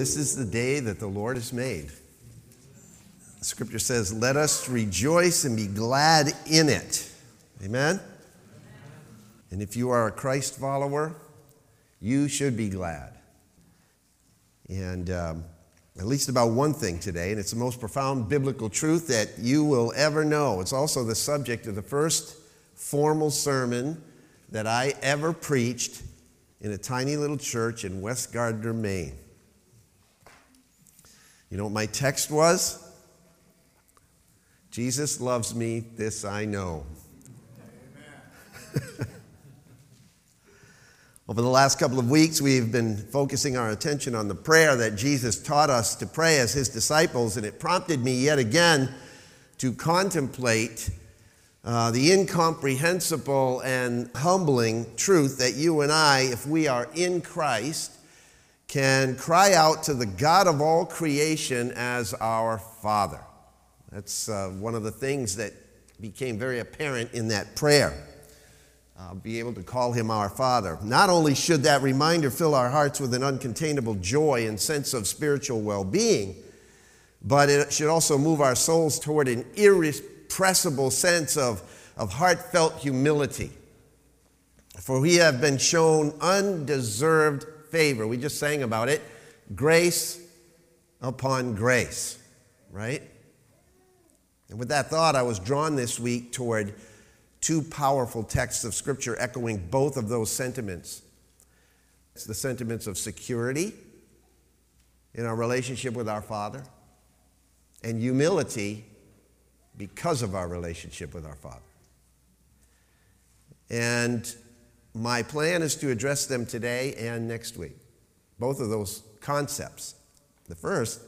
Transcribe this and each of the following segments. this is the day that the Lord has made. The scripture says, let us rejoice and be glad in it. Amen? Amen? And if you are a Christ follower, you should be glad. And at least about one thing today, and it's the most profound biblical truth that you will ever know. It's also the subject of the first formal sermon that I ever preached in a tiny little church in West Gardner, Maine. You know what my text was? Jesus loves me, this I know. Amen. Over the last couple of weeks, we've been focusing our attention on the prayer that Jesus taught us to pray as his disciples, and it prompted me yet again to contemplate the incomprehensible and humbling truth that you and I, if we are in Christ, can cry out to the God of all creation as our Father. That's one of the things that became very apparent in that prayer. Be able to call him our Father. Not only should that reminder fill our hearts with an uncontainable joy and sense of spiritual well-being, but it should also move our souls toward an irrepressible sense of heartfelt humility. For we have been shown undeserved favor. We just sang about it. Grace upon grace, right? And with that thought, I was drawn this week toward two powerful texts of Scripture echoing both of those sentiments. It's the sentiments of security in our relationship with our Father and humility because of our relationship with our Father. And my plan is to address them today and next week, both of those concepts. The first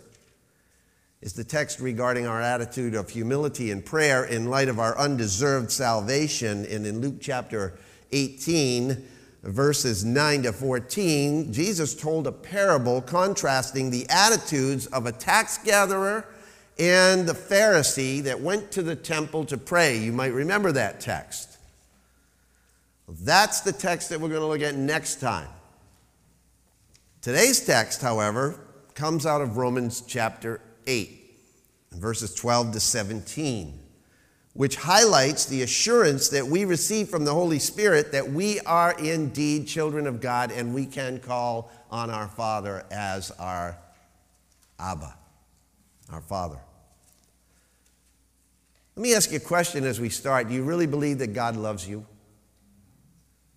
is the text regarding our attitude of humility in prayer in light of our undeserved salvation. And in Luke chapter 18, verses 9 to 14, Jesus told a parable contrasting the attitudes of a tax gatherer and the Pharisee that went to the temple to pray. You might remember that text. That's the text that we're going to look at next time. Today's text, however, comes out of Romans chapter 8, verses 12 to 17, which highlights the assurance that we receive from the Holy Spirit that we are indeed children of God and we can call on our Father as our Abba, our Father. Let me ask you a question as we start. Do you really believe that God loves you?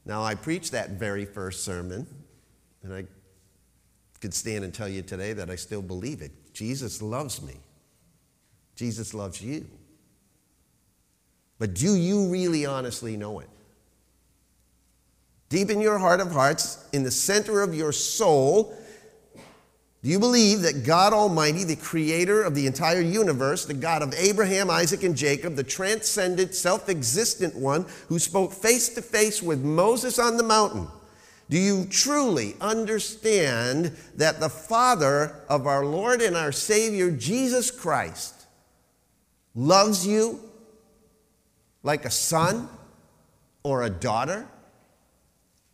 Now, I preached that very first sermon, and I could stand and tell you today that I still believe it. Jesus loves me. Jesus loves you. But do you really honestly know it? Deep in your heart of hearts, in the center of your soul, do you believe that God Almighty, the creator of the entire universe, the God of Abraham, Isaac, and Jacob, the transcendent, self-existent one who spoke face to face with Moses on the mountain, do you truly understand that the Father of our Lord and our Savior, Jesus Christ, loves you like a son or a daughter?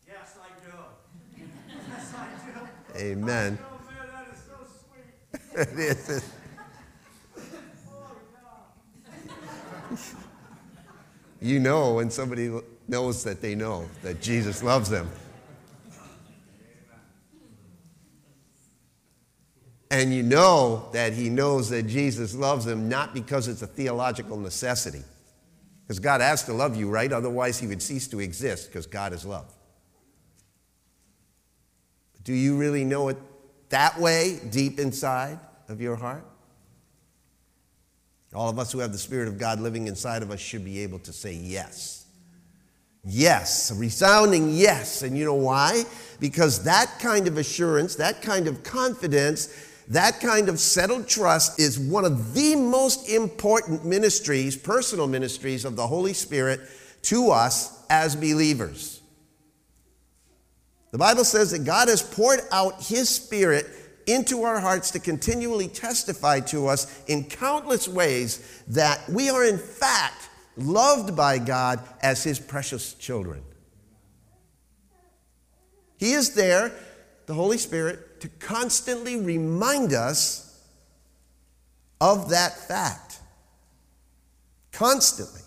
Yes, I do. Yes, I do. Amen. I know, man, that is so sweet. It is. You know when somebody knows that they know that Jesus loves them. And you know that he knows that Jesus loves him, not because it's a theological necessity. Because God has to love you, right? Otherwise, he would cease to exist, because God is love. But do you really know it that way, deep inside of your heart? All of us who have the Spirit of God living inside of us should be able to say yes. Yes, a resounding yes. And you know why? Because that kind of assurance, that kind of confidence, that kind of settled trust is one of the most important ministries, personal ministries of the Holy Spirit to us as believers. The Bible says that God has poured out his Spirit into our hearts to continually testify to us in countless ways that we are in fact loved by God as his precious children. He is there, the Holy Spirit, to constantly remind us of that fact. Constantly.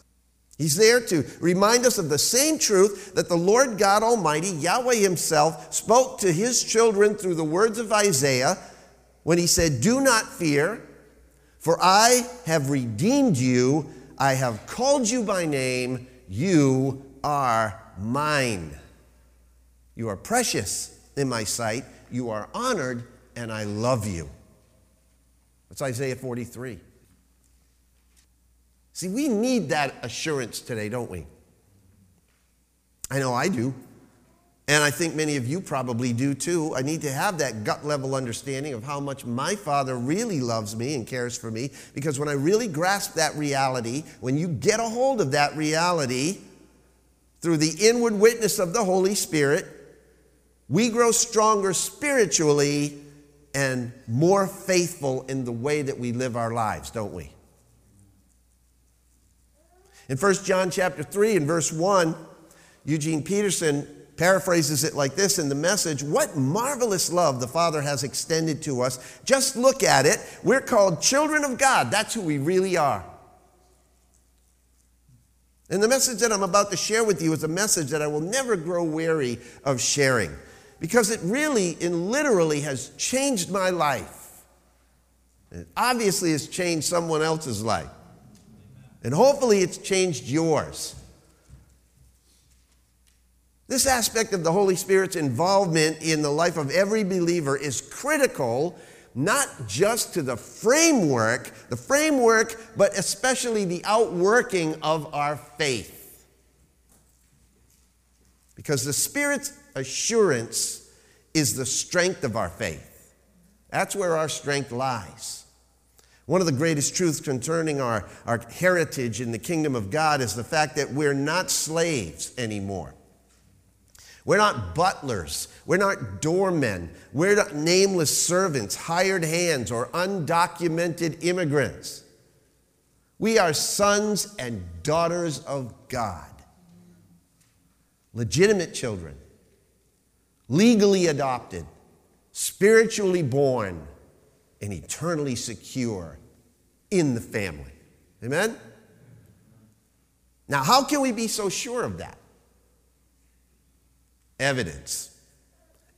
He's there to remind us of the same truth that the Lord God Almighty, Yahweh himself, spoke to his children through the words of Isaiah when he said, "Do not fear, for I have redeemed you. I have called you by name. You are mine. You are precious in my sight. You are honored, and I love you." That's Isaiah 43. See, we need that assurance today, don't we? I know I do. And I think many of you probably do too. I need to have that gut-level understanding of how much my Father really loves me and cares for me, because when I really grasp that reality, when you get a hold of that reality through the inward witness of the Holy Spirit, we grow stronger spiritually and more faithful in the way that we live our lives, don't we? In 1 John chapter 3 and verse 1, Eugene Peterson paraphrases it like this in the Message: "What marvelous love the Father has extended to us. Just look at it. We're called children of God. That's who we really are." And the message that I'm about to share with you is a message that I will never grow weary of sharing, because it really and literally has changed my life. It obviously has changed someone else's life. And hopefully it's changed yours. This aspect of the Holy Spirit's involvement in the life of every believer is critical, not just to the framework, but especially the outworking of our faith. Because the Spirit's assurance is the strength of our faith. That's where our strength lies. One of the greatest truths concerning our heritage in the kingdom of God is the fact that we're not slaves anymore. We're not butlers. We're not doormen. We're not nameless servants, hired hands, or undocumented immigrants. We are sons and daughters of God. Legitimate children. Legally adopted. Spiritually born. And eternally secure in the family. Amen? Now, how can we be so sure of that? Evidence.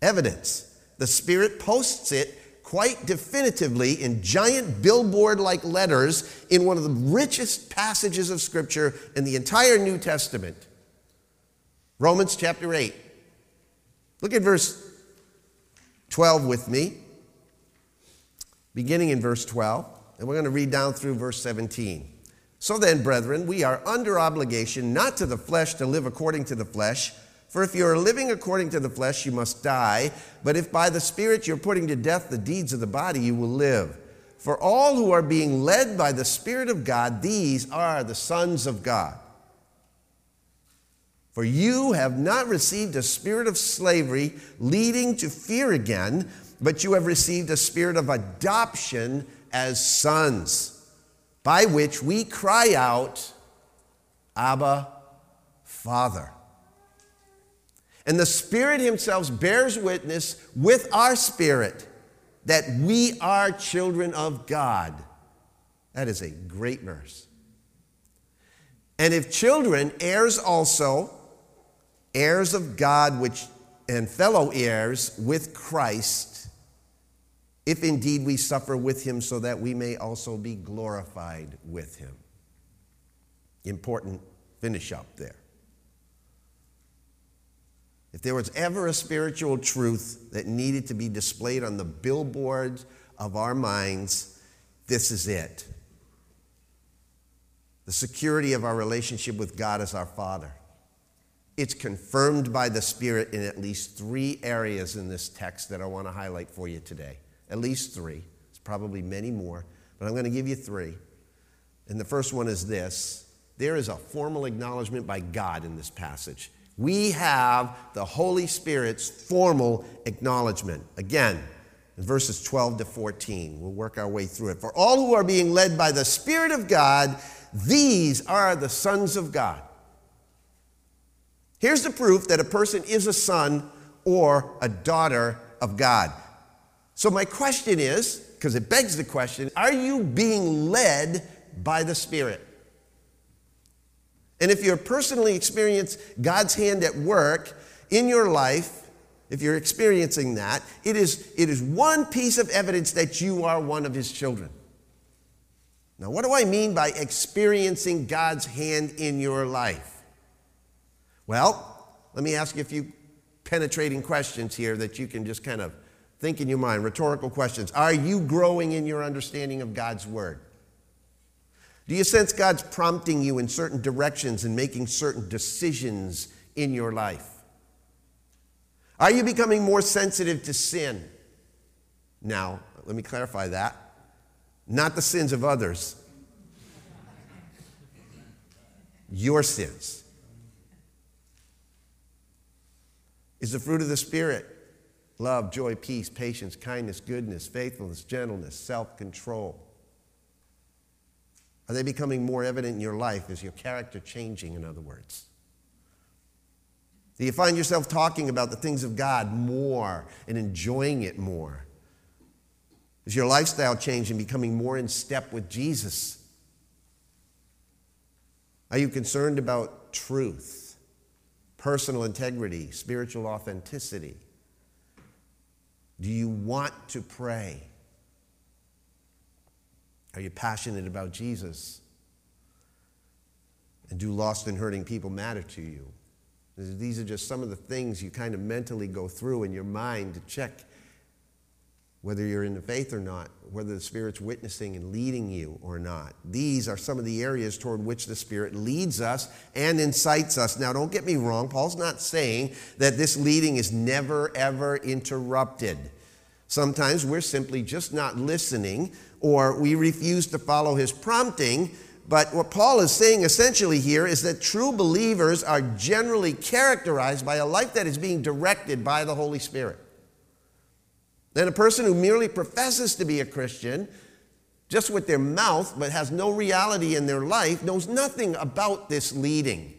Evidence. The Spirit posts it quite definitively in giant billboard-like letters in one of the richest passages of Scripture in the entire New Testament. Romans chapter 8. Look at verse 12 with me. Beginning in verse 12, and we're going to read down through verse 17. "So then, brethren, we are under obligation not to the flesh to live according to the flesh. For if you are living according to the flesh, you must die. But if by the Spirit you're putting to death the deeds of the body, you will live. For all who are being led by the Spirit of God, these are the sons of God. For you have not received a spirit of slavery leading to fear again, but you have received a spirit of adoption as sons, by which we cry out, 'Abba, Father.' And the Spirit himself bears witness with our spirit that we are children of God." That is a great verse. "And if children, heirs also, heirs of God, and fellow heirs with Christ, if indeed we suffer with him, so that we may also be glorified with him." Important finish up there. If there was ever a spiritual truth that needed to be displayed on the billboards of our minds, this is it. The security of our relationship with God as our Father. It's confirmed by the Spirit in at least three areas in this text that I want to highlight for you today. At least three. It's probably many more, but I'm going to give you three. And the first one is this. There is a formal acknowledgement by God in this passage. We have the Holy Spirit's formal acknowledgement. Again, in verses 12 to 14. We'll work our way through it. "For all who are being led by the Spirit of God, these are the sons of God." Here's the proof that a person is a son or a daughter of God. So my question is, because it begs the question, are you being led by the Spirit? And if you're personally experiencing God's hand at work in your life, if you're experiencing that, it is one piece of evidence that you are one of His children. Now, what do I mean by experiencing God's hand in your life? Well, let me ask you a few penetrating questions here that you can just kind of think in your mind, rhetorical questions. Are you growing in your understanding of God's Word? Do you sense God's prompting you in certain directions and making certain decisions in your life? Are you becoming more sensitive to sin? Now, let me clarify that. Not the sins of others. Your sins. Is the fruit of the Spirit love, joy, peace, patience, kindness, goodness, faithfulness, gentleness, self-control? Are they becoming more evident in your life? Is your character changing, in other words? Do you find yourself talking about the things of God more and enjoying it more? Is your lifestyle changing, becoming more in step with Jesus? Are you concerned about truth, personal integrity, spiritual authenticity? Do you want to pray? Are you passionate about Jesus? And do lost and hurting people matter to you? These are just some of the things you kind of mentally go through in your mind to check whether you're in the faith or not, whether the Spirit's witnessing and leading you or not. These are some of the areas toward which the Spirit leads us and incites us. Now, don't get me wrong. Paul's not saying that this leading is never, ever interrupted. Sometimes we're simply just not listening, or we refuse to follow his prompting. But what Paul is saying essentially here is that true believers are generally characterized by a life that is being directed by the Holy Spirit. Then a person who merely professes to be a Christian, just with their mouth, but has no reality in their life, knows nothing about this leading.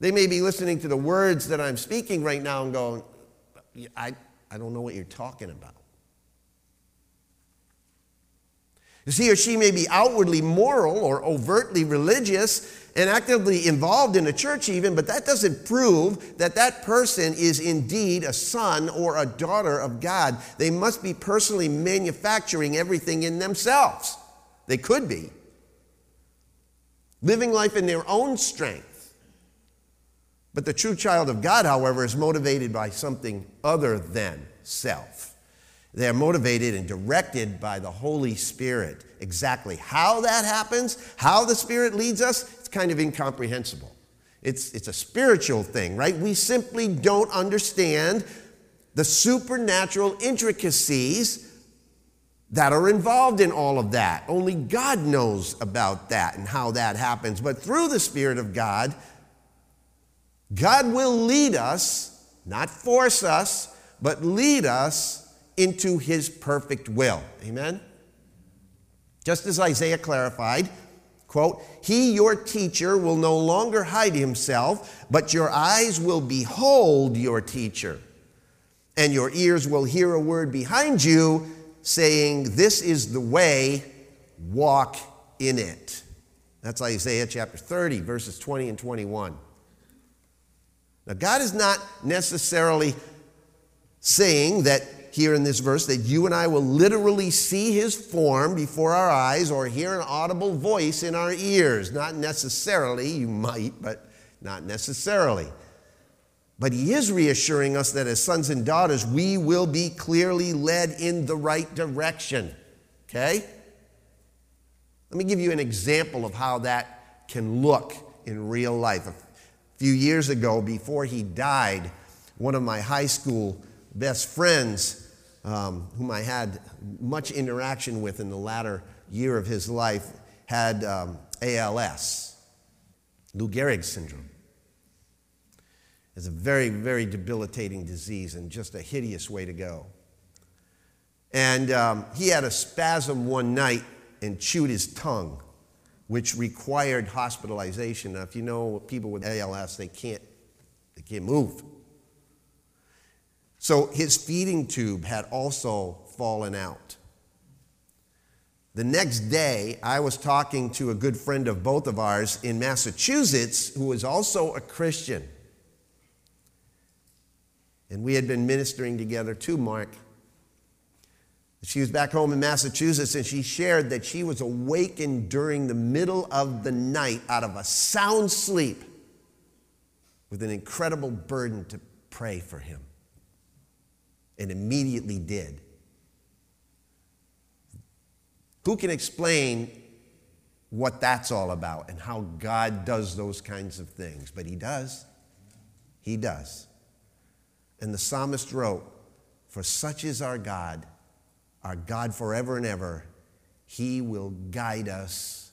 They may be listening to the words that I'm speaking right now and going, I don't know what you're talking about. He or she may be outwardly moral or overtly religious and actively involved in a church even, but that doesn't prove that that person is indeed a son or a daughter of God. They must be personally manufacturing everything in themselves. They could be. Living life in their own strength. But the true child of God, however, is motivated by something other than self. They're motivated and directed by the Holy Spirit. Exactly how that happens, how the Spirit leads us, it's kind of incomprehensible. It's a spiritual thing, right? We simply don't understand the supernatural intricacies that are involved in all of that. Only God knows about that and how that happens. But through the Spirit of God, God will lead us, not force us, but lead us into his perfect will. Amen? Just as Isaiah clarified, quote, "He, your teacher, will no longer hide himself, but your eyes will behold your teacher, and your ears will hear a word behind you saying, 'This is the way, walk in it.'" That's Isaiah chapter 30, verses 20 and 21. Now, God is not necessarily saying that here in this verse that you and I will literally see his form before our eyes or hear an audible voice in our ears. Not necessarily, you might, but not necessarily. But he is reassuring us that as sons and daughters, we will be clearly led in the right direction. Okay? Let me give you an example of how that can look in real life. A few years ago, before he died, one of my high school best friends, whom I had much interaction with in the latter year of his life, had ALS, Lou Gehrig's syndrome. It's a very, very debilitating disease and just a hideous way to go. And he had a spasm one night and chewed his tongue, which required hospitalization. Now, if you know people with ALS, they can't move. So his feeding tube had also fallen out. The next day, I was talking to a good friend of both of ours in Massachusetts who was also a Christian. And we had been ministering together too, Mark. She was back home in Massachusetts, and she shared that she was awakened during the middle of the night out of a sound sleep with an incredible burden to pray for him, and immediately did. Who can explain what that's all about and how God does those kinds of things? But he does. He does. And the psalmist wrote, "For such is our God forever and ever. He will guide us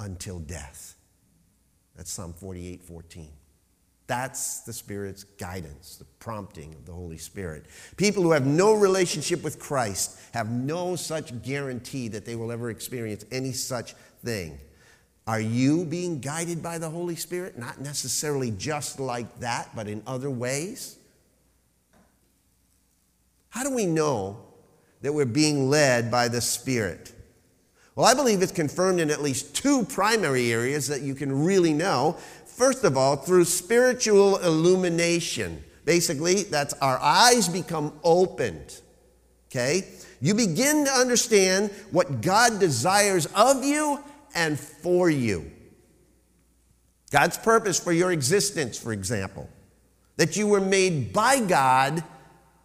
until death." That's Psalm 48:14. That's the Spirit's guidance, the prompting of the Holy Spirit. People who have no relationship with Christ have no such guarantee that they will ever experience any such thing. Are you being guided by the Holy Spirit? Not necessarily just like that, but in other ways? How do we know that we're being led by the Spirit? Well, I believe it's confirmed in at least two primary areas that you can really know. First of all, through spiritual illumination. Basically, that's our eyes become opened. Okay? You begin to understand what God desires of you and for you. God's purpose for your existence, for example, that you were made by God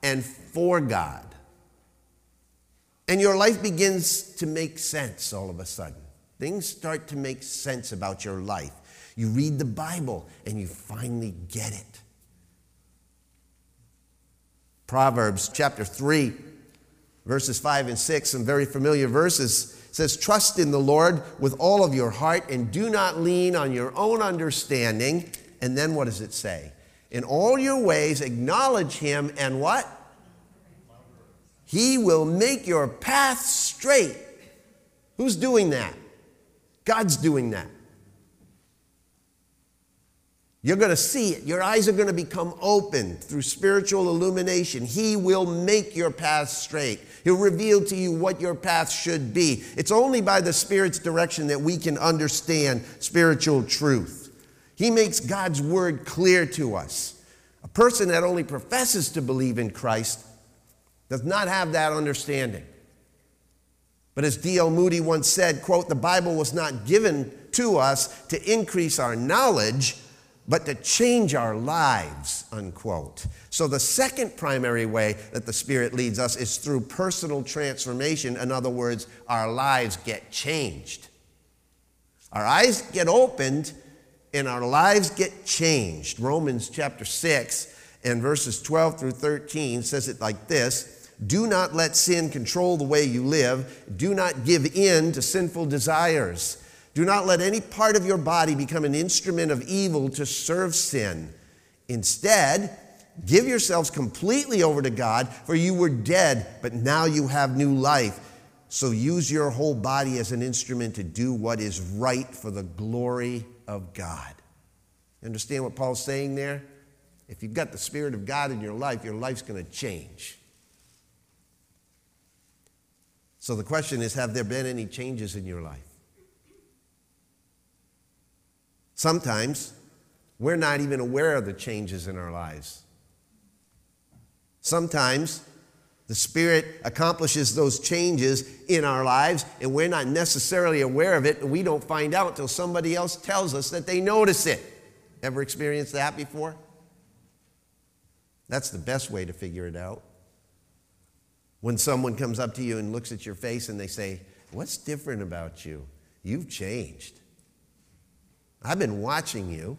and for God. And your life begins to make sense all of a sudden. Things start to make sense about your life. You read the Bible and you finally get it. Proverbs chapter 3, verses 5 and 6, some very familiar verses. Says, "Trust in the Lord with all of your heart and do not lean on your own understanding." And then what does it say? "In all your ways acknowledge him," and what? "He will make your path straight." Who's doing that? God's doing that. You're going to see it. Your eyes are going to become open through spiritual illumination. He will make your path straight. He'll reveal to you what your path should be. It's only by the Spirit's direction that we can understand spiritual truth. He makes God's word clear to us. A person that only professes to believe in Christ does not have that understanding. But as D.L. Moody once said, quote, "The Bible was not given to us to increase our knowledge, but to change our lives," unquote. So the second primary way that the Spirit leads us is through personal transformation. In other words, our lives get changed. Our eyes get opened and our lives get changed. Romans chapter 6 and verses 12 through 13 says it like this, "Do not let sin control the way you live. Do not give in to sinful desires. Do not let any part of your body become an instrument of evil to serve sin. Instead, give yourselves completely over to God, for you were dead, but now you have new life. So use your whole body as an instrument to do what is right for the glory of God." You understand what Paul's saying there? If you've got the Spirit of God in your life's going to change. So the question is, have there been any changes in your life? Sometimes we're not even aware of the changes in our lives. Sometimes the Spirit accomplishes those changes in our lives and we're not necessarily aware of it, and we don't find out until somebody else tells us that they notice it. Ever experienced that before? That's the best way to figure it out. When someone comes up to you and looks at your face and they say, "What's different about you? You've changed. I've been watching you."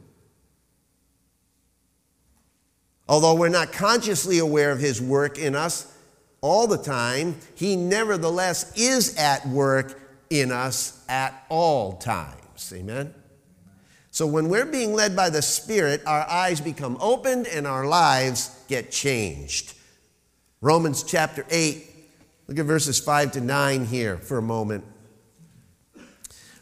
Although we're not consciously aware of his work in us all the time, he nevertheless is at work in us at all times. Amen? So when we're being led by the Spirit, our eyes become opened and our lives get changed. Romans chapter 8, look at verses 5 to 9 here for a moment.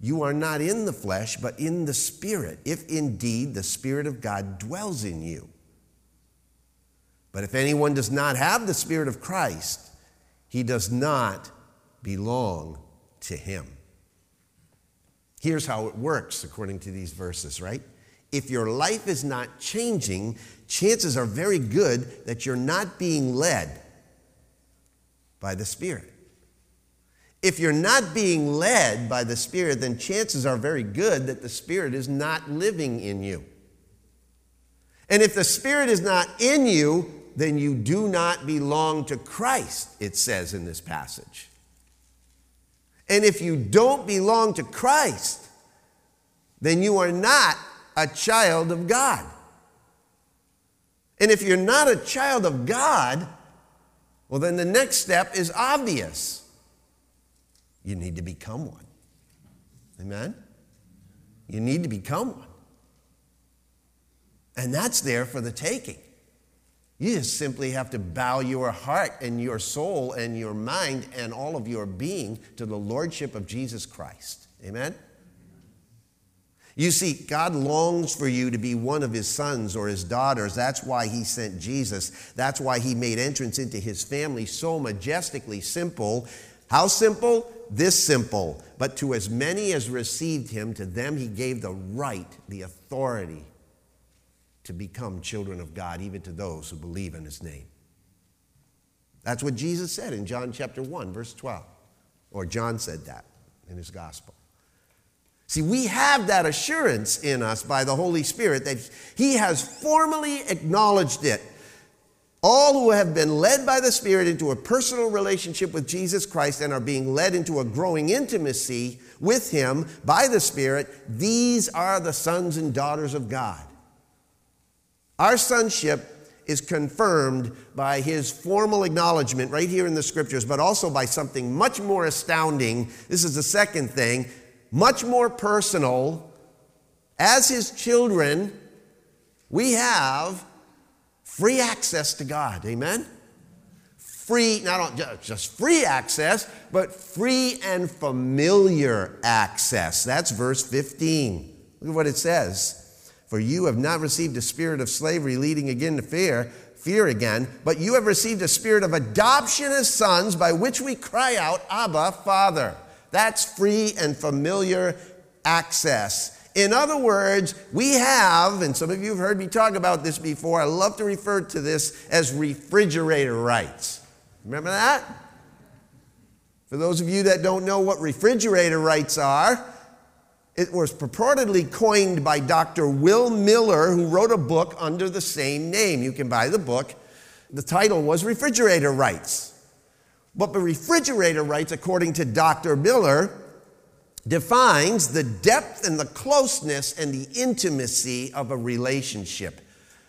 you are not in the flesh, but in the Spirit, if indeed the Spirit of God dwells in you. But if anyone does not have the Spirit of Christ, he does not belong to him. Here's how it works according to these verses, right? If your life is not changing, chances are very good that you're not being led by the Spirit. If you're not being led by the Spirit, then chances are very good that the Spirit is not living in you. And if the Spirit is not in you, then you do not belong to Christ, it says in this passage. And if you don't belong to Christ, then you are not a child of God. And if you're not a child of God, well, then the next step is obvious. You need to become one. Amen? You need to become one. And that's there for the taking. You just simply have to bow your heart and your soul and your mind and all of your being to the lordship of Jesus Christ. Amen? You see, God longs for you to be one of his sons or his daughters. That's why he sent Jesus. That's why he made entrance into his family so majestically simple. How simple? This simple. But to as many as received him, to them he gave the right, the authority to become children of God, even to those who believe in his name. That's what Jesus said in John chapter 1, verse 12. Or John said that in his gospel. See, we have that assurance in us by the Holy Spirit that he has formally acknowledged it. All who have been led by the Spirit into a personal relationship with Jesus Christ and are being led into a growing intimacy with him by the Spirit, these are the sons and daughters of God. Our sonship is confirmed by his formal acknowledgement right here in the Scriptures, but also by something much more astounding. This is the second thing, much more personal. As his children, we have free access to God, amen? Free, not just free access, but free and familiar access. That's verse 15. Look at what it says. For you have not received a spirit of slavery leading again to fear again, but you have received a spirit of adoption as sons by which we cry out, Abba, Father. That's free and familiar access. In other words, we have, and some of you have heard me talk about this before, I love to refer to this as refrigerator rights. Remember that? For those of you that don't know what refrigerator rights are, it was purportedly coined by Dr. Will Miller, who wrote a book under the same name. You can buy the book. The title was Refrigerator Rights. But the refrigerator rights, according to Dr. Miller, defines the depth and the closeness and the intimacy of a relationship.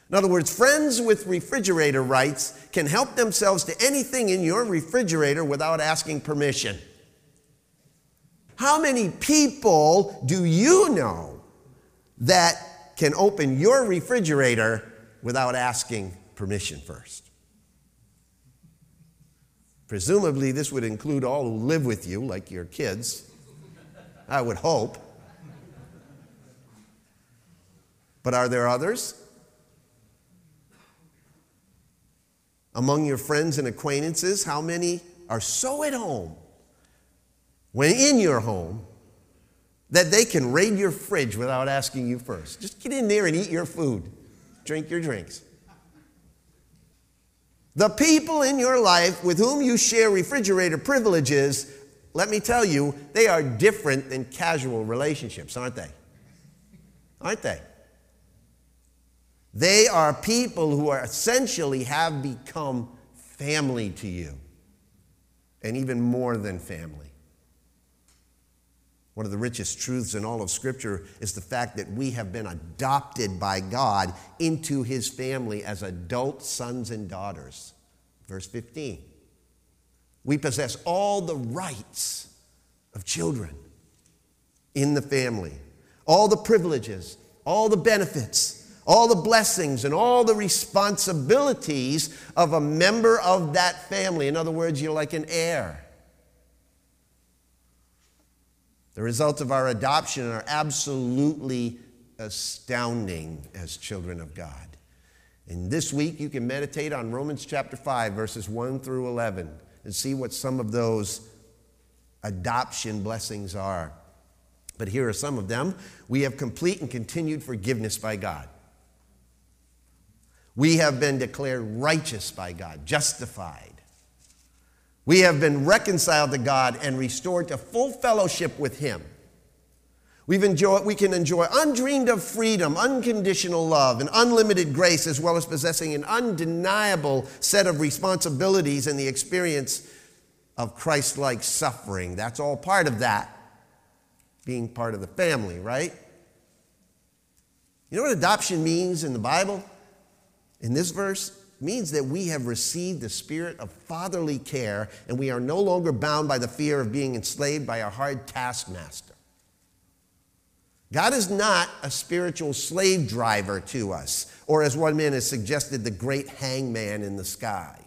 In other words, friends with refrigerator rights can help themselves to anything in your refrigerator without asking permission. How many people do you know that can open your refrigerator without asking permission first? Presumably, this would include all who live with you, like your kids, I would hope. But are there others? Among your friends and acquaintances, how many are so at home, when in your home, that they can raid your fridge without asking you first? Just get in there and eat your food, drink your drinks. The people in your life with whom you share refrigerator privileges, let me tell you, they are different than casual relationships, aren't they? Aren't they? They are people who are essentially have become family to you, and even more than family. One of the richest truths in all of Scripture is the fact that we have been adopted by God into his family as adult sons and daughters. Verse 15. We possess all the rights of children in the family, all the privileges, all the benefits, all the blessings, and all the responsibilities of a member of that family. In other words, you're like an heir. The results of our adoption are absolutely astounding as children of God. And this week, you can meditate on Romans chapter 5, verses 1 through 11, and see what some of those adoption blessings are. But here are some of them. We have complete and continued forgiveness by God. We have been declared righteous by God, justified. We have been reconciled to God and restored to full fellowship with Him. We can enjoy undreamed of freedom, unconditional love, and unlimited grace, as well as possessing an undeniable set of responsibilities and the experience of Christ-like suffering. That's all part of that, being part of the family, right? You know what adoption means in the Bible? In this verse, it means that we have received the spirit of fatherly care, and we are no longer bound by the fear of being enslaved by a hard taskmaster. God is not a spiritual slave driver to us, or as one man has suggested, the great hangman in the sky,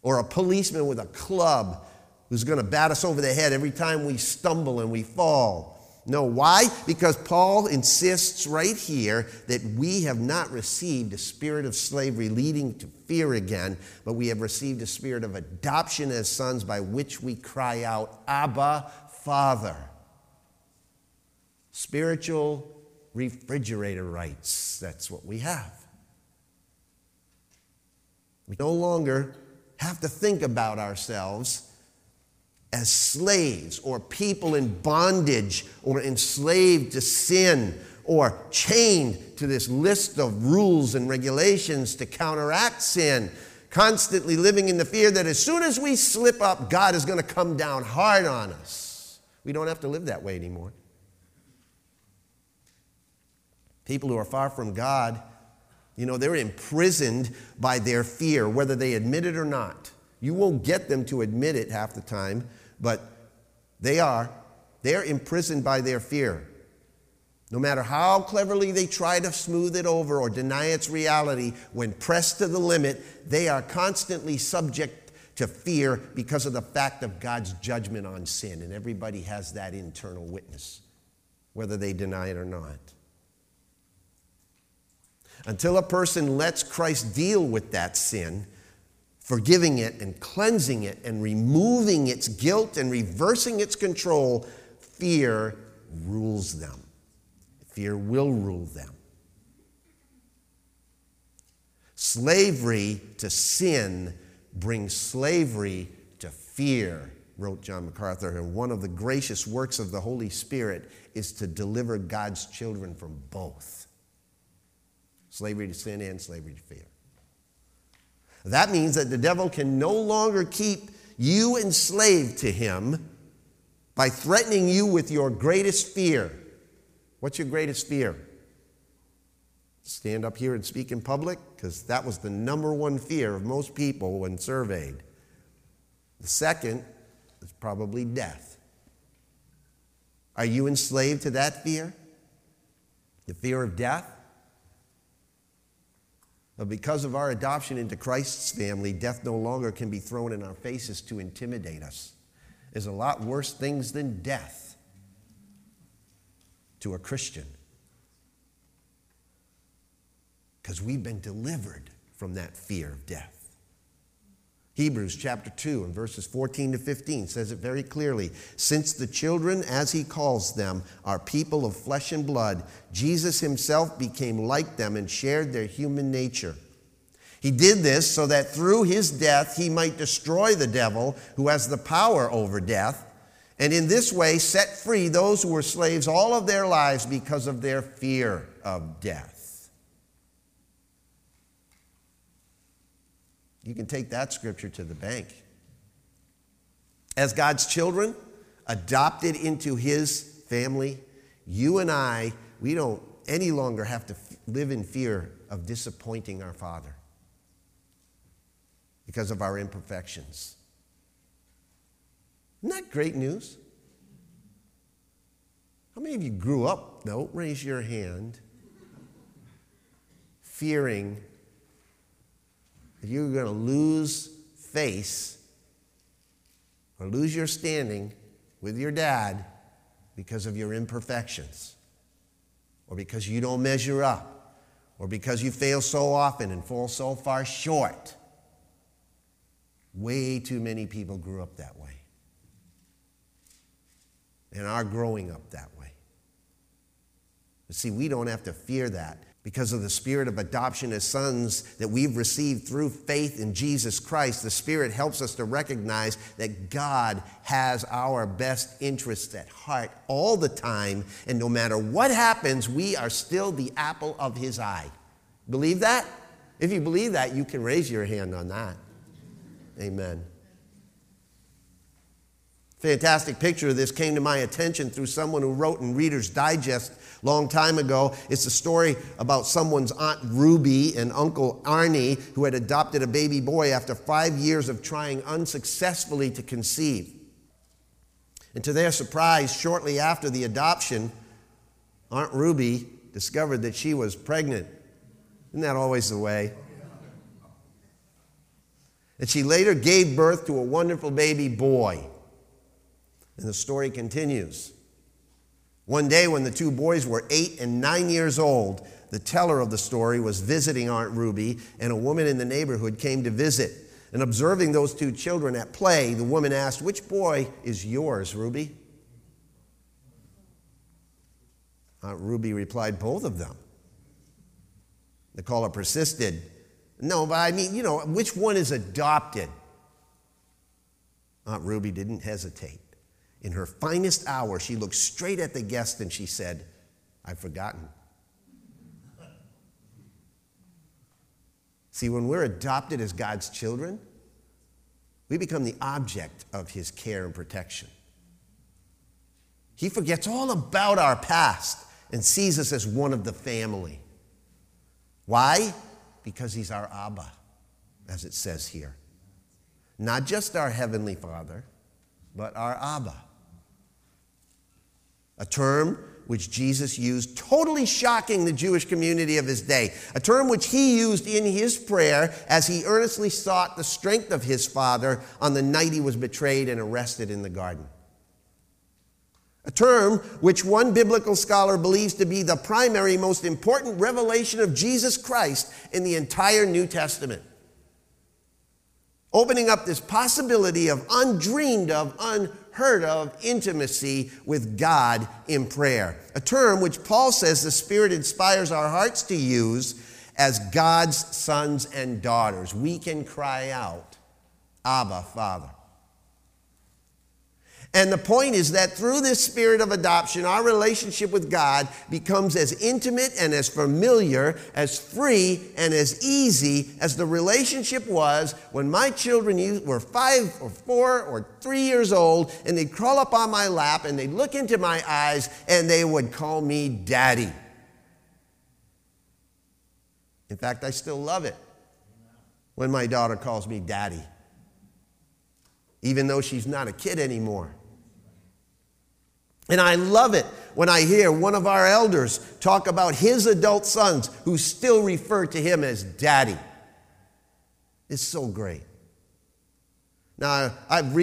or a policeman with a club who's going to bat us over the head every time we stumble and we fall. No, why? Because Paul insists right here that we have not received a spirit of slavery leading to fear again, but we have received a spirit of adoption as sons, by which we cry out, Abba, Father. Spiritual refrigerator rights, that's what we have. We no longer have to think about ourselves as slaves or people in bondage or enslaved to sin or chained to this list of rules and regulations to counteract sin, constantly living in the fear that as soon as we slip up, God is going to come down hard on us. We don't have to live that way anymore. People who are far from God, you know, they're imprisoned by their fear, whether they admit it or not. You won't get them to admit it half the time, but they're imprisoned by their fear. No matter how cleverly they try to smooth it over or deny its reality, when pressed to the limit, they are constantly subject to fear because of the fact of God's judgment on sin. And everybody has that internal witness, whether they deny it or not. Until a person lets Christ deal with that sin, forgiving it and cleansing it and removing its guilt and reversing its control, fear rules them. Fear will rule them. Slavery to sin brings slavery to fear, wrote John MacArthur, and one of the gracious works of the Holy Spirit is to deliver God's children from both. Slavery to sin and slavery to fear. That means that the devil can no longer keep you enslaved to him by threatening you with your greatest fear. What's your greatest fear? Stand up here and speak in public? Because that was the number one fear of most people when surveyed. The second is probably death. Are you enslaved to that fear? The fear of death? But because of our adoption into Christ's family, death no longer can be thrown in our faces to intimidate us. There's a lot worse things than death to a Christian, because we've been delivered from that fear of death. Hebrews chapter 2 and verses 14 to 15 says it very clearly. Since the children, as he calls them, are people of flesh and blood, Jesus himself became like them and shared their human nature. He did this so that through his death he might destroy the devil, who has the power over death, and in this way set free those who were slaves all of their lives because of their fear of death. You can take that scripture to the bank. As God's children, adopted into his family, you and I, we don't any longer have to live in fear of disappointing our Father because of our imperfections, Isn't that great news? How many of you grew up, don't raise your hand, fearing that you were going to lose face or lose your standing with your dad because of your imperfections, or because you don't measure up, or because you fail so often and fall so far short? Way too many people grew up that way and are growing up that way. But see, we don't have to fear that because of the spirit of adoption as sons that we've received through faith in Jesus Christ. The Spirit helps us to recognize that God has our best interests at heart all the time, and no matter what happens, we are still the apple of His eye. Believe that? If you believe that, you can raise your hand on that. Amen. Fantastic picture of this came to my attention through someone who wrote in Reader's Digest a long time ago. It's a story about someone's Aunt Ruby and Uncle Arnie who had adopted a baby boy after 5 years of trying unsuccessfully to conceive. And to their surprise, shortly after the adoption, Aunt Ruby discovered that she was pregnant. Isn't that always the way? And she later gave birth to a wonderful baby boy. And the story continues. One day when the two boys were 8 and 9 years old, the teller of the story was visiting Aunt Ruby, and a woman in the neighborhood came to visit. And observing those two children at play, the woman asked, "Which boy is yours, Ruby?" Aunt Ruby replied, "Both of them." The caller persisted, "No, but I mean, which one is adopted?" Aunt Ruby didn't hesitate. In her finest hour, she looked straight at the guest and she said, "I've forgotten." See, when we're adopted as God's children, we become the object of His care and protection. He forgets all about our past and sees us as one of the family. Why? Because He's our Abba, as it says here. Not just our Heavenly Father, but our Abba. A term which Jesus used, totally shocking the Jewish community of His day. A term which He used in His prayer as He earnestly sought the strength of His Father on the night He was betrayed and arrested in the garden. A term which one biblical scholar believes to be the primary, most important revelation of Jesus Christ in the entire New Testament. Opening up this possibility of undreamed of, unheard of intimacy with God in prayer. A term which Paul says the Spirit inspires our hearts to use as God's sons and daughters. We can cry out, "Abba, Father." And the point is that through this spirit of adoption, our relationship with God becomes as intimate and as familiar, as free and as easy as the relationship was when my children were 5 or 4 or 3 years old, and they'd crawl up on my lap and they'd look into my eyes and they would call me Daddy. In fact, I still love it when my daughter calls me Daddy, even though she's not a kid anymore. And I love it when I hear one of our elders talk about his adult sons who still refer to him as Daddy. It's so great. Now, I've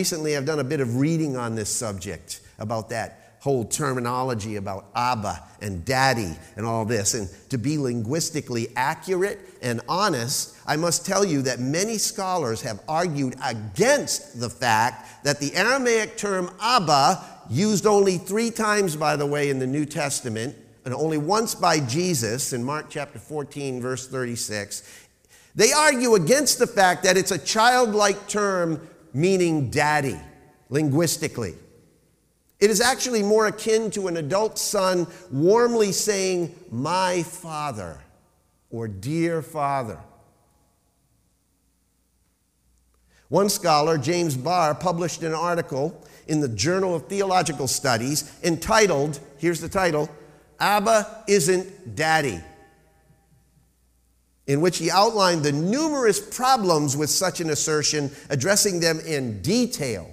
done a bit of reading on this subject about that whole terminology about Abba and Daddy and all this. And to be linguistically accurate and honest, I must tell you that many scholars have argued against the fact that the Aramaic term Abba, used only 3 times, by the way, in the New Testament, and only once by Jesus in Mark chapter 14, verse 36. They argue against the fact that it's a childlike term meaning Daddy, linguistically. It is actually more akin to an adult son warmly saying, "My Father," or "Dear Father." One scholar, James Barr, published an article in the Journal of Theological Studies entitled, here's the title, "Abba Isn't Daddy," in which he outlined the numerous problems with such an assertion, addressing them in detail.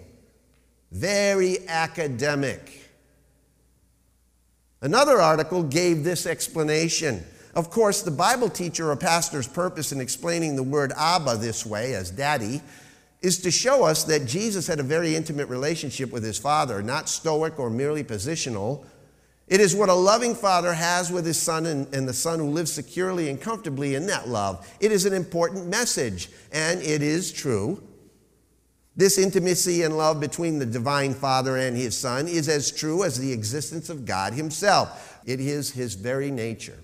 very academic. Another article gave this explanation. Of course, the Bible teacher or pastor's purpose in explaining the word Abba this way, as daddy, is to show us that Jesus had a very intimate relationship with his Father, not stoic or merely positional. It is what a loving father has with his son and the son who lives securely and comfortably in that love. It is an important message, and it is true. This intimacy and love between the divine Father and his Son is as true as the existence of God himself. It is his very nature.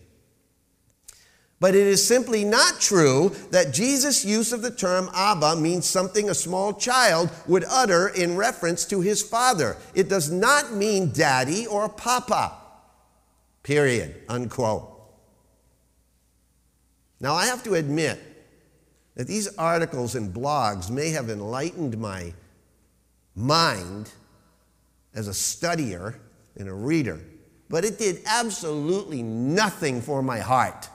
But it is simply not true that Jesus' use of the term Abba means something a small child would utter in reference to his father. It does not mean daddy or papa, period, unquote. Now, I have to admit that these articles and blogs may have enlightened my mind as a studier and a reader, but it did absolutely nothing for my heart.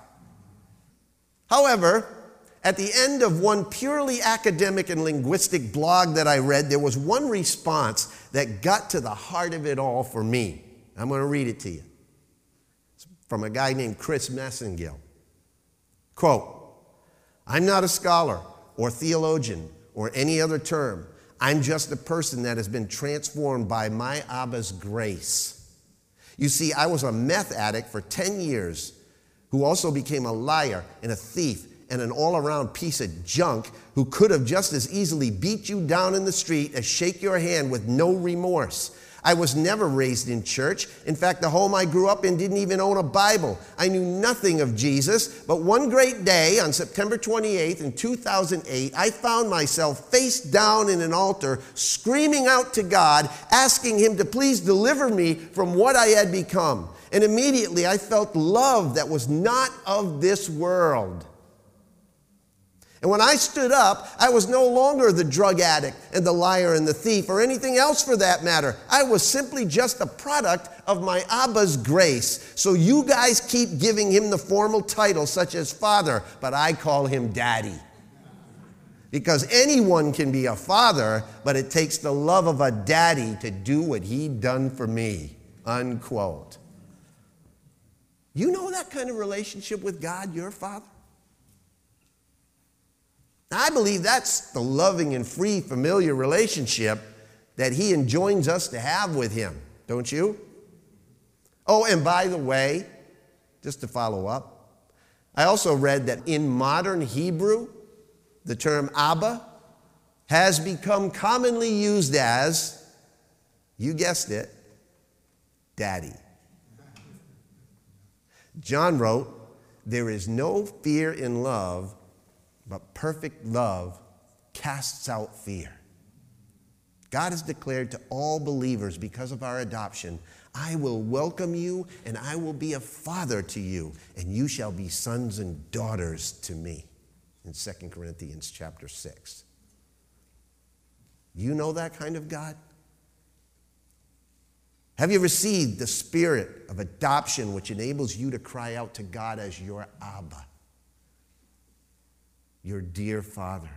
However, at the end of one purely academic and linguistic blog that I read, there was one response that got to the heart of it all for me. I'm going to read it to you. It's from a guy named Chris Messengill. Quote, "I'm not a scholar or theologian or any other term. I'm just a person that has been transformed by my Abba's grace. You see, I was a meth addict for 10 years who also became a liar and a thief and an all-around piece of junk who could have just as easily beat you down in the street as shake your hand with no remorse. I was never raised in church. In fact, the home I grew up in didn't even own a Bible. I knew nothing of Jesus. But one great day, on September 28th in 2008, I found myself face down in an altar, screaming out to God, asking him to please deliver me from what I had become. And immediately I felt love that was not of this world. And when I stood up, I was no longer the drug addict and the liar and the thief or anything else for that matter. I was simply just a product of my Abba's grace. So you guys keep giving him the formal title such as father, but I call him daddy. Because anyone can be a father, but it takes the love of a daddy to do what he done for me." Unquote. You know that kind of relationship with God, your Father? I believe that's the loving and free, familiar relationship that he enjoins us to have with him, don't you? Oh, and by the way, just to follow up, I also read that in modern Hebrew, the term Abba has become commonly used as, you guessed it, daddy. John wrote, "There is no fear in love, but perfect love casts out fear." God has declared to all believers because of our adoption, "I will welcome you and I will be a father to you and you shall be sons and daughters to me," in 2 Corinthians chapter 6. You know that kind of God? Have you received the spirit of adoption which enables you to cry out to God as your Abba? Your dear Father,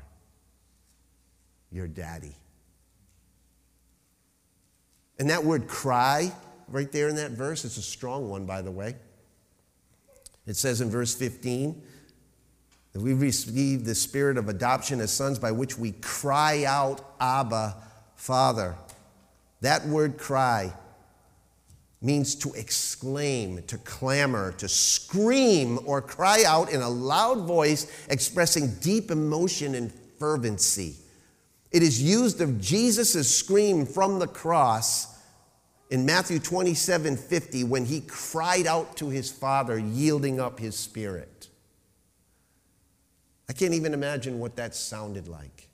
your daddy. And that word cry, right there in that verse, it's a strong one, by the way. It says in verse 15, that we've received the spirit of adoption as sons by which we cry out, Abba, Father. That word cry means to exclaim, to clamor, to scream, or cry out in a loud voice, expressing deep emotion and fervency. It is used of Jesus' scream from the cross in Matthew 27:50 when he cried out to his Father, yielding up his spirit. I can't even imagine what that sounded like.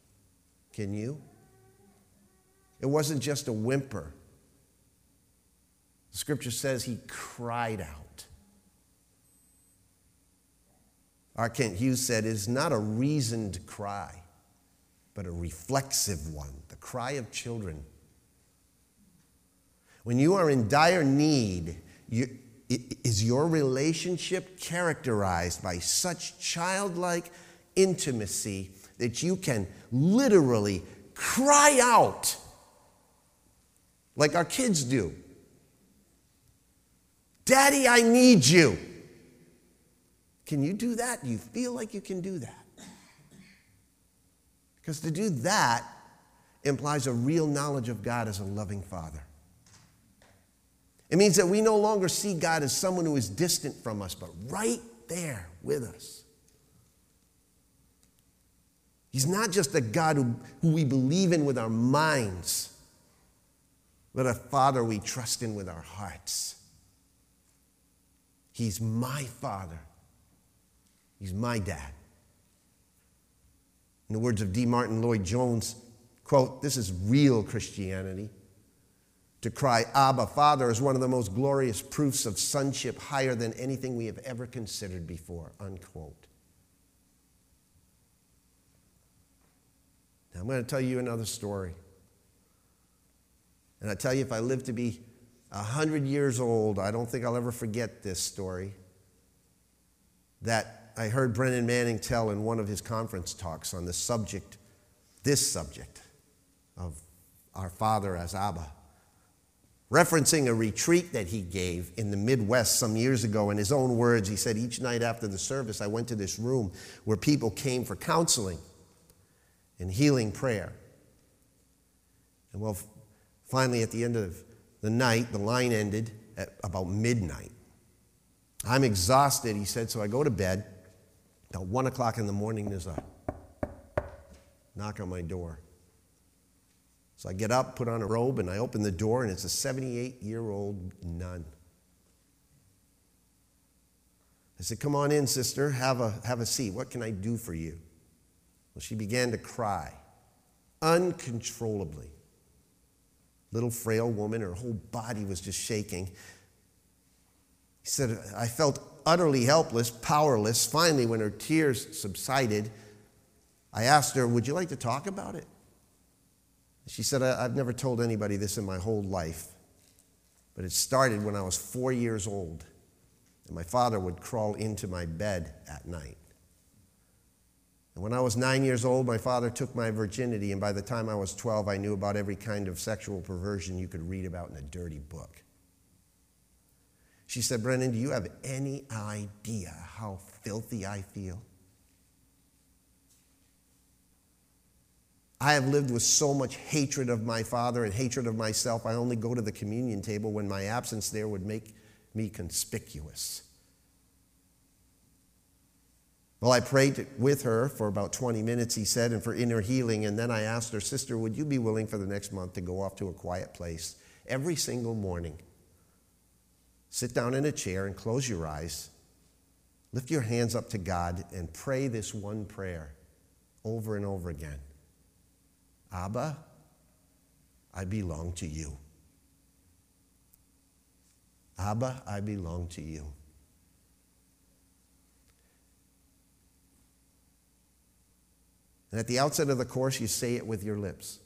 Can you? It wasn't just a whimper. The scripture says he cried out. R. Kent Hughes said, "It is not a reasoned cry, but a reflexive one, the cry of children." When you are in dire need, is your relationship characterized by such childlike intimacy that you can literally cry out like our kids do. Daddy, I need you. Can you do that? Do you feel like you can do that? Because to do that implies a real knowledge of God as a loving Father. It means that we no longer see God as someone who is distant from us, but right there with us. He's not just a God who we believe in with our minds, but a Father we trust in with our hearts. He's my Father. He's my dad. In the words of D. Martin Lloyd-Jones, quote, this is real Christianity. To cry, Abba, Father, is one of the most glorious proofs of sonship higher than anything we have ever considered before, unquote. Now, I'm going to tell you another story. And I tell you, if I live to be 100 years old, I don't think I'll ever forget this story that I heard Brendan Manning tell in one of his conference talks on the subject, this subject of our Father as Abba, referencing a retreat that he gave in the Midwest some years ago. In his own words, he said, each night after the service, I went to this room where people came for counseling and healing prayer. And well, finally, at the end of the night, the line ended at about midnight. I'm exhausted, he said, so I go to bed. About 1 o'clock in the morning, there's a knock on my door. So I get up, put on a robe, and I open the door, and it's a 78-year-old nun. I said, come on in, sister, have a seat. What can I do for you? Well, she began to cry uncontrollably. Little frail woman, her whole body was just shaking. He said, I felt utterly helpless, powerless. Finally, when her tears subsided, I asked her, would you like to talk about it? She said, I've never told anybody this in my whole life, but it started when I was 4 years old, and my father would crawl into my bed at night. And when I was 9 years old, my father took my virginity, and by the time I was 12, I knew about every kind of sexual perversion you could read about in a dirty book. She said, Brendan, do you have any idea how filthy I feel? I have lived with so much hatred of my father and hatred of myself, I only go to the communion table when my absence there would make me conspicuous. Well, I prayed with her for about 20 minutes, he said, and for inner healing, and then I asked her, sister, would you be willing for the next month to go off to a quiet place every single morning? Sit down in a chair and close your eyes. Lift your hands up to God and pray this one prayer over and over again. Abba, I belong to you. Abba, I belong to you. And at the outset of the course, you say it with your lips.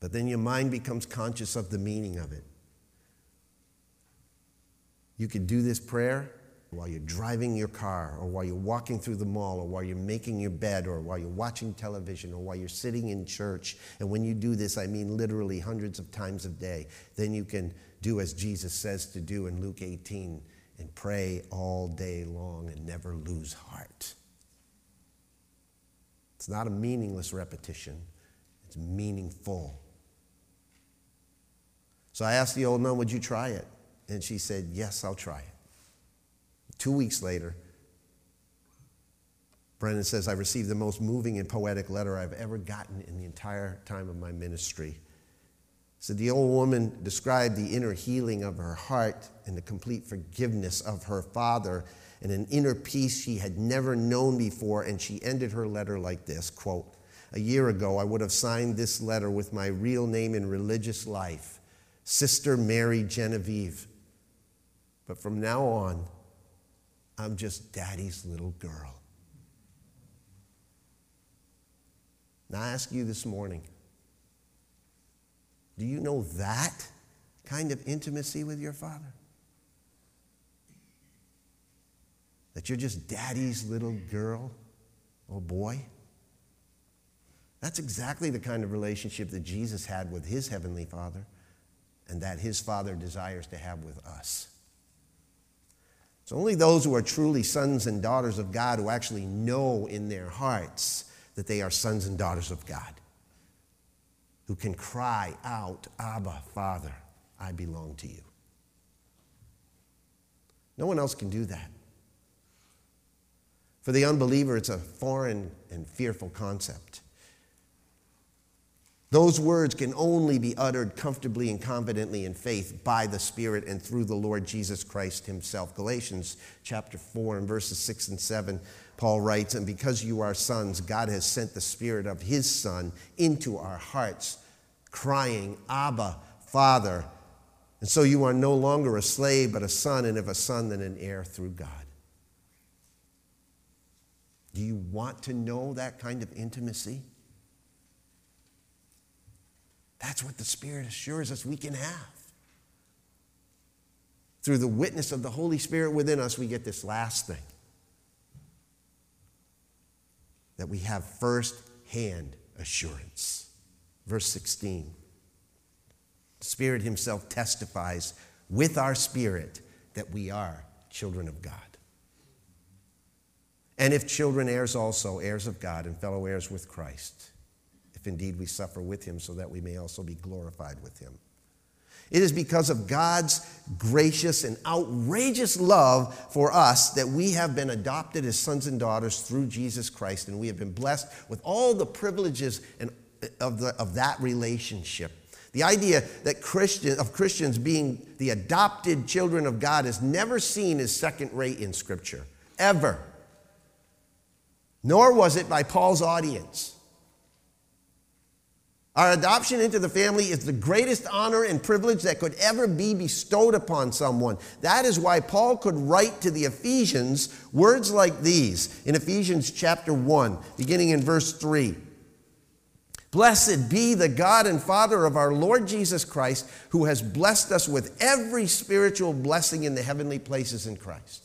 But then your mind becomes conscious of the meaning of it. You could do this prayer while you're driving your car, or while you're walking through the mall, or while you're making your bed, or while you're watching television, or while you're sitting in church. And when you do this, I mean literally hundreds of times a day. Then you can do as Jesus says to do in Luke 18 and pray all day long and never lose heart. It's not a meaningless repetition. It's meaningful. So I asked the old nun, would you try it? And she said, yes, I'll try it. 2 weeks later, Brendan says, I received the most moving and poetic letter I've ever gotten in the entire time of my ministry. So the old woman described the inner healing of her heart and the complete forgiveness of her father and an inner peace she had never known before, and she ended her letter like this, quote, a year ago, I would have signed this letter with my real name in religious life, Sister Mary Genevieve. But from now on, I'm just Daddy's little girl. Now I ask you this morning, do you know that kind of intimacy with your father? That you're just Daddy's little girl or boy? That's exactly the kind of relationship that Jesus had with his heavenly Father and that his Father desires to have with us. It's only those who are truly sons and daughters of God who actually know in their hearts that they are sons and daughters of God, who can cry out, Abba, Father, I belong to you. No one else can do that. For the unbeliever, it's a foreign and fearful concept. Those words can only be uttered comfortably and confidently in faith by the Spirit and through the Lord Jesus Christ himself. Galatians chapter 4 and verses 6 and 7, Paul writes, and because you are sons, God has sent the Spirit of his Son into our hearts, crying, Abba, Father. And so you are no longer a slave, but a son, and if a son, then an heir through God. Do you want to know that kind of intimacy? That's what the Spirit assures us we can have. Through the witness of the Holy Spirit within us, we get this last thing, that we have first-hand assurance. Verse 16, the Spirit himself testifies with our spirit that we are children of God. And if children, heirs also, heirs of God and fellow heirs with Christ, if indeed we suffer with him so that we may also be glorified with him. It is because of God's gracious and outrageous love for us that we have been adopted as sons and daughters through Jesus Christ, and we have been blessed with all the privileges of that relationship. The idea that Christians being the adopted children of God is never seen as second rate in Scripture, ever. Nor was it by Paul's audience. Our adoption into the family is the greatest honor and privilege that could ever be bestowed upon someone. That is why Paul could write to the Ephesians words like these in Ephesians chapter 1, beginning in verse 3. Blessed be the God and Father of our Lord Jesus Christ, who has blessed us with every spiritual blessing in the heavenly places in Christ.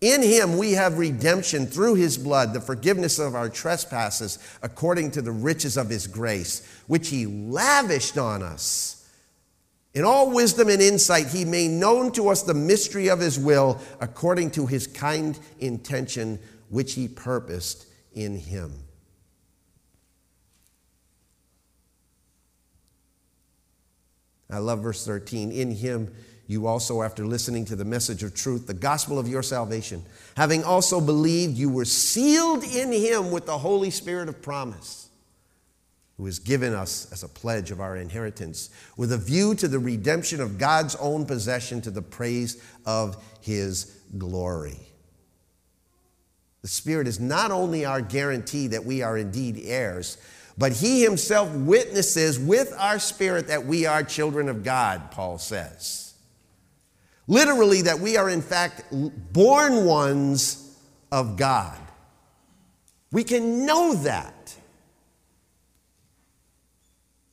In him we have redemption through his blood, the forgiveness of our trespasses, according to the riches of his grace, which he lavished on us. In all wisdom and insight, he made known to us the mystery of his will, according to his kind intention, which he purposed in him. I love verse 13. In him you also, after listening to the message of truth, the gospel of your salvation, having also believed, you were sealed in him with the Holy Spirit of promise, who is given us as a pledge of our inheritance, with a view to the redemption of God's own possession, to the praise of his glory. The Spirit is not only our guarantee that we are indeed heirs, but he himself witnesses with our spirit that we are children of God, Paul says. Literally, that we are in fact born ones of God. We can know that.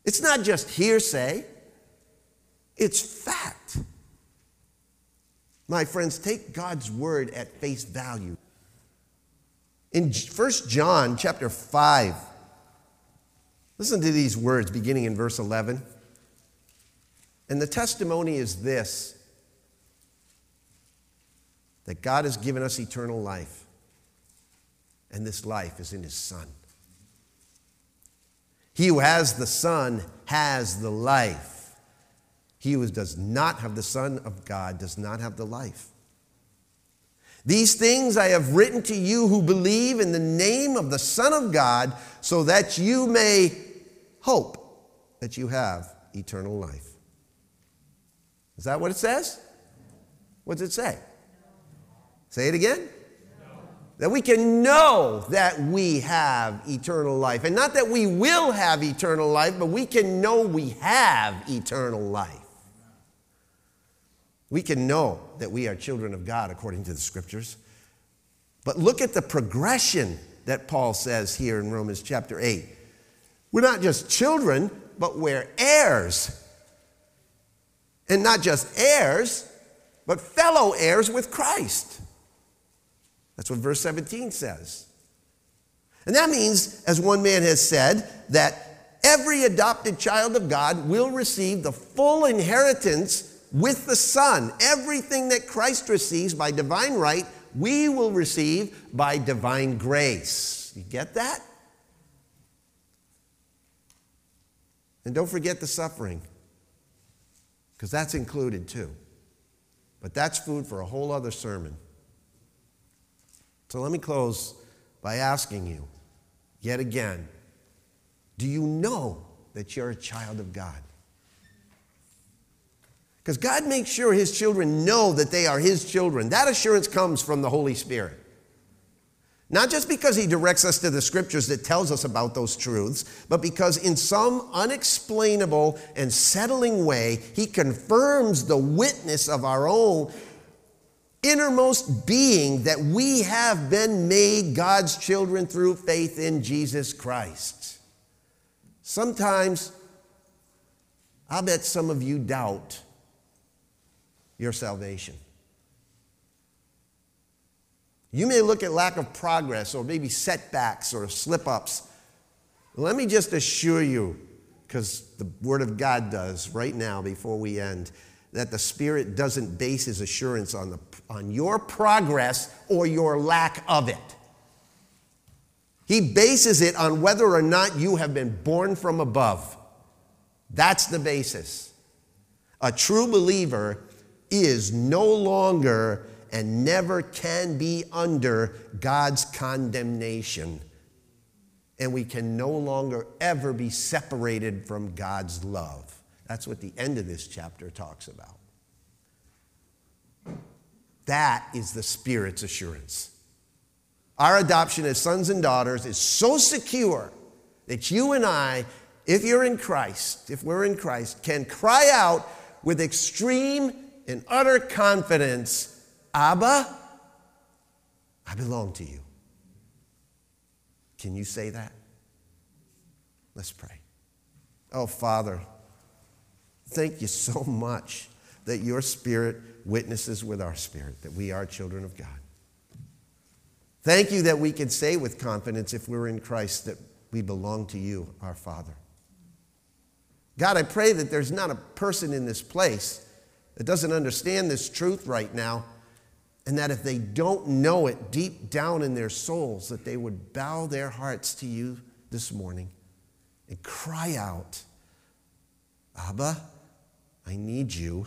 It's not just hearsay, it's fact. My friends, take God's word at face value. In 1 John chapter 5, listen to these words beginning in verse 11. And the testimony is this, that God has given us eternal life, and this life is in his Son. He who has the Son has the life. He who does not have the Son of God does not have the life. These things I have written to you who believe in the name of the Son of God, so that you may hope that you have eternal life. Is that what it says? What does it say? Say it again? No. That we can know that we have eternal life. And not that we will have eternal life, but we can know we have eternal life. We can know that we are children of God according to the scriptures. But look at the progression that Paul says here in Romans chapter 8. We're not just children, but we're heirs. And not just heirs, but fellow heirs with Christ. That's what verse 17 says. And that means, as one man has said, that every adopted child of God will receive the full inheritance with the Son. Everything that Christ receives by divine right, we will receive by divine grace. You get that? And don't forget the suffering, because that's included too. But that's food for a whole other sermon. So let me close by asking you, yet again, do you know that you're a child of God? Because God makes sure his children know that they are his children. That assurance comes from the Holy Spirit. Not just because he directs us to the scriptures that tells us about those truths, but because in some unexplainable and settling way, he confirms the witness of our own innermost being that we have been made God's children through faith in Jesus Christ. Sometimes, I'll bet some of you doubt your salvation. You may look at lack of progress or maybe setbacks or slip-ups. Let me just assure you, because the Word of God does right now before we end, that the Spirit doesn't base his assurance on your progress or your lack of it. He bases it on whether or not you have been born from above. That's the basis. A true believer is no longer and never can be under God's condemnation. And we can no longer ever be separated from God's love. That's what the end of this chapter talks about. That is the Spirit's assurance. Our adoption as sons and daughters is so secure that you and I, if you're in Christ, if we're in Christ, can cry out with extreme and utter confidence, Abba, I belong to you. Can you say that? Let's pray. Oh, Father, thank you so much that your Spirit witnesses with our spirit that we are children of God. Thank you that we can say with confidence, if we're in Christ, that we belong to you, our Father. God, I pray that there's not a person in this place that doesn't understand this truth right now, and that if they don't know it deep down in their souls, that they would bow their hearts to you this morning and cry out, Abba, I need you.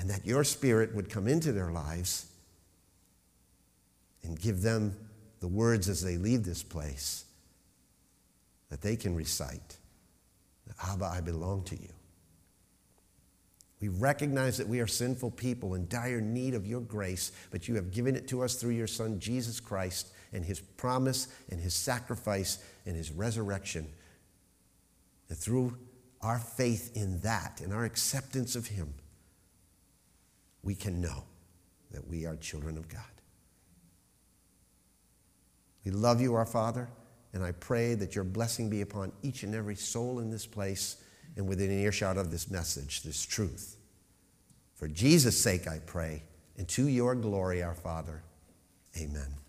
And that your Spirit would come into their lives and give them the words as they leave this place that they can recite. Abba, I belong to you. We recognize that we are sinful people in dire need of your grace, but you have given it to us through your Son, Jesus Christ, and his promise, and his sacrifice, and his resurrection. And through our faith in that, and our acceptance of him, we can know that we are children of God. We love you, our Father, and I pray that your blessing be upon each and every soul in this place, and within an earshot of this message, this truth. For Jesus' sake I pray, and to your glory, our Father. Amen.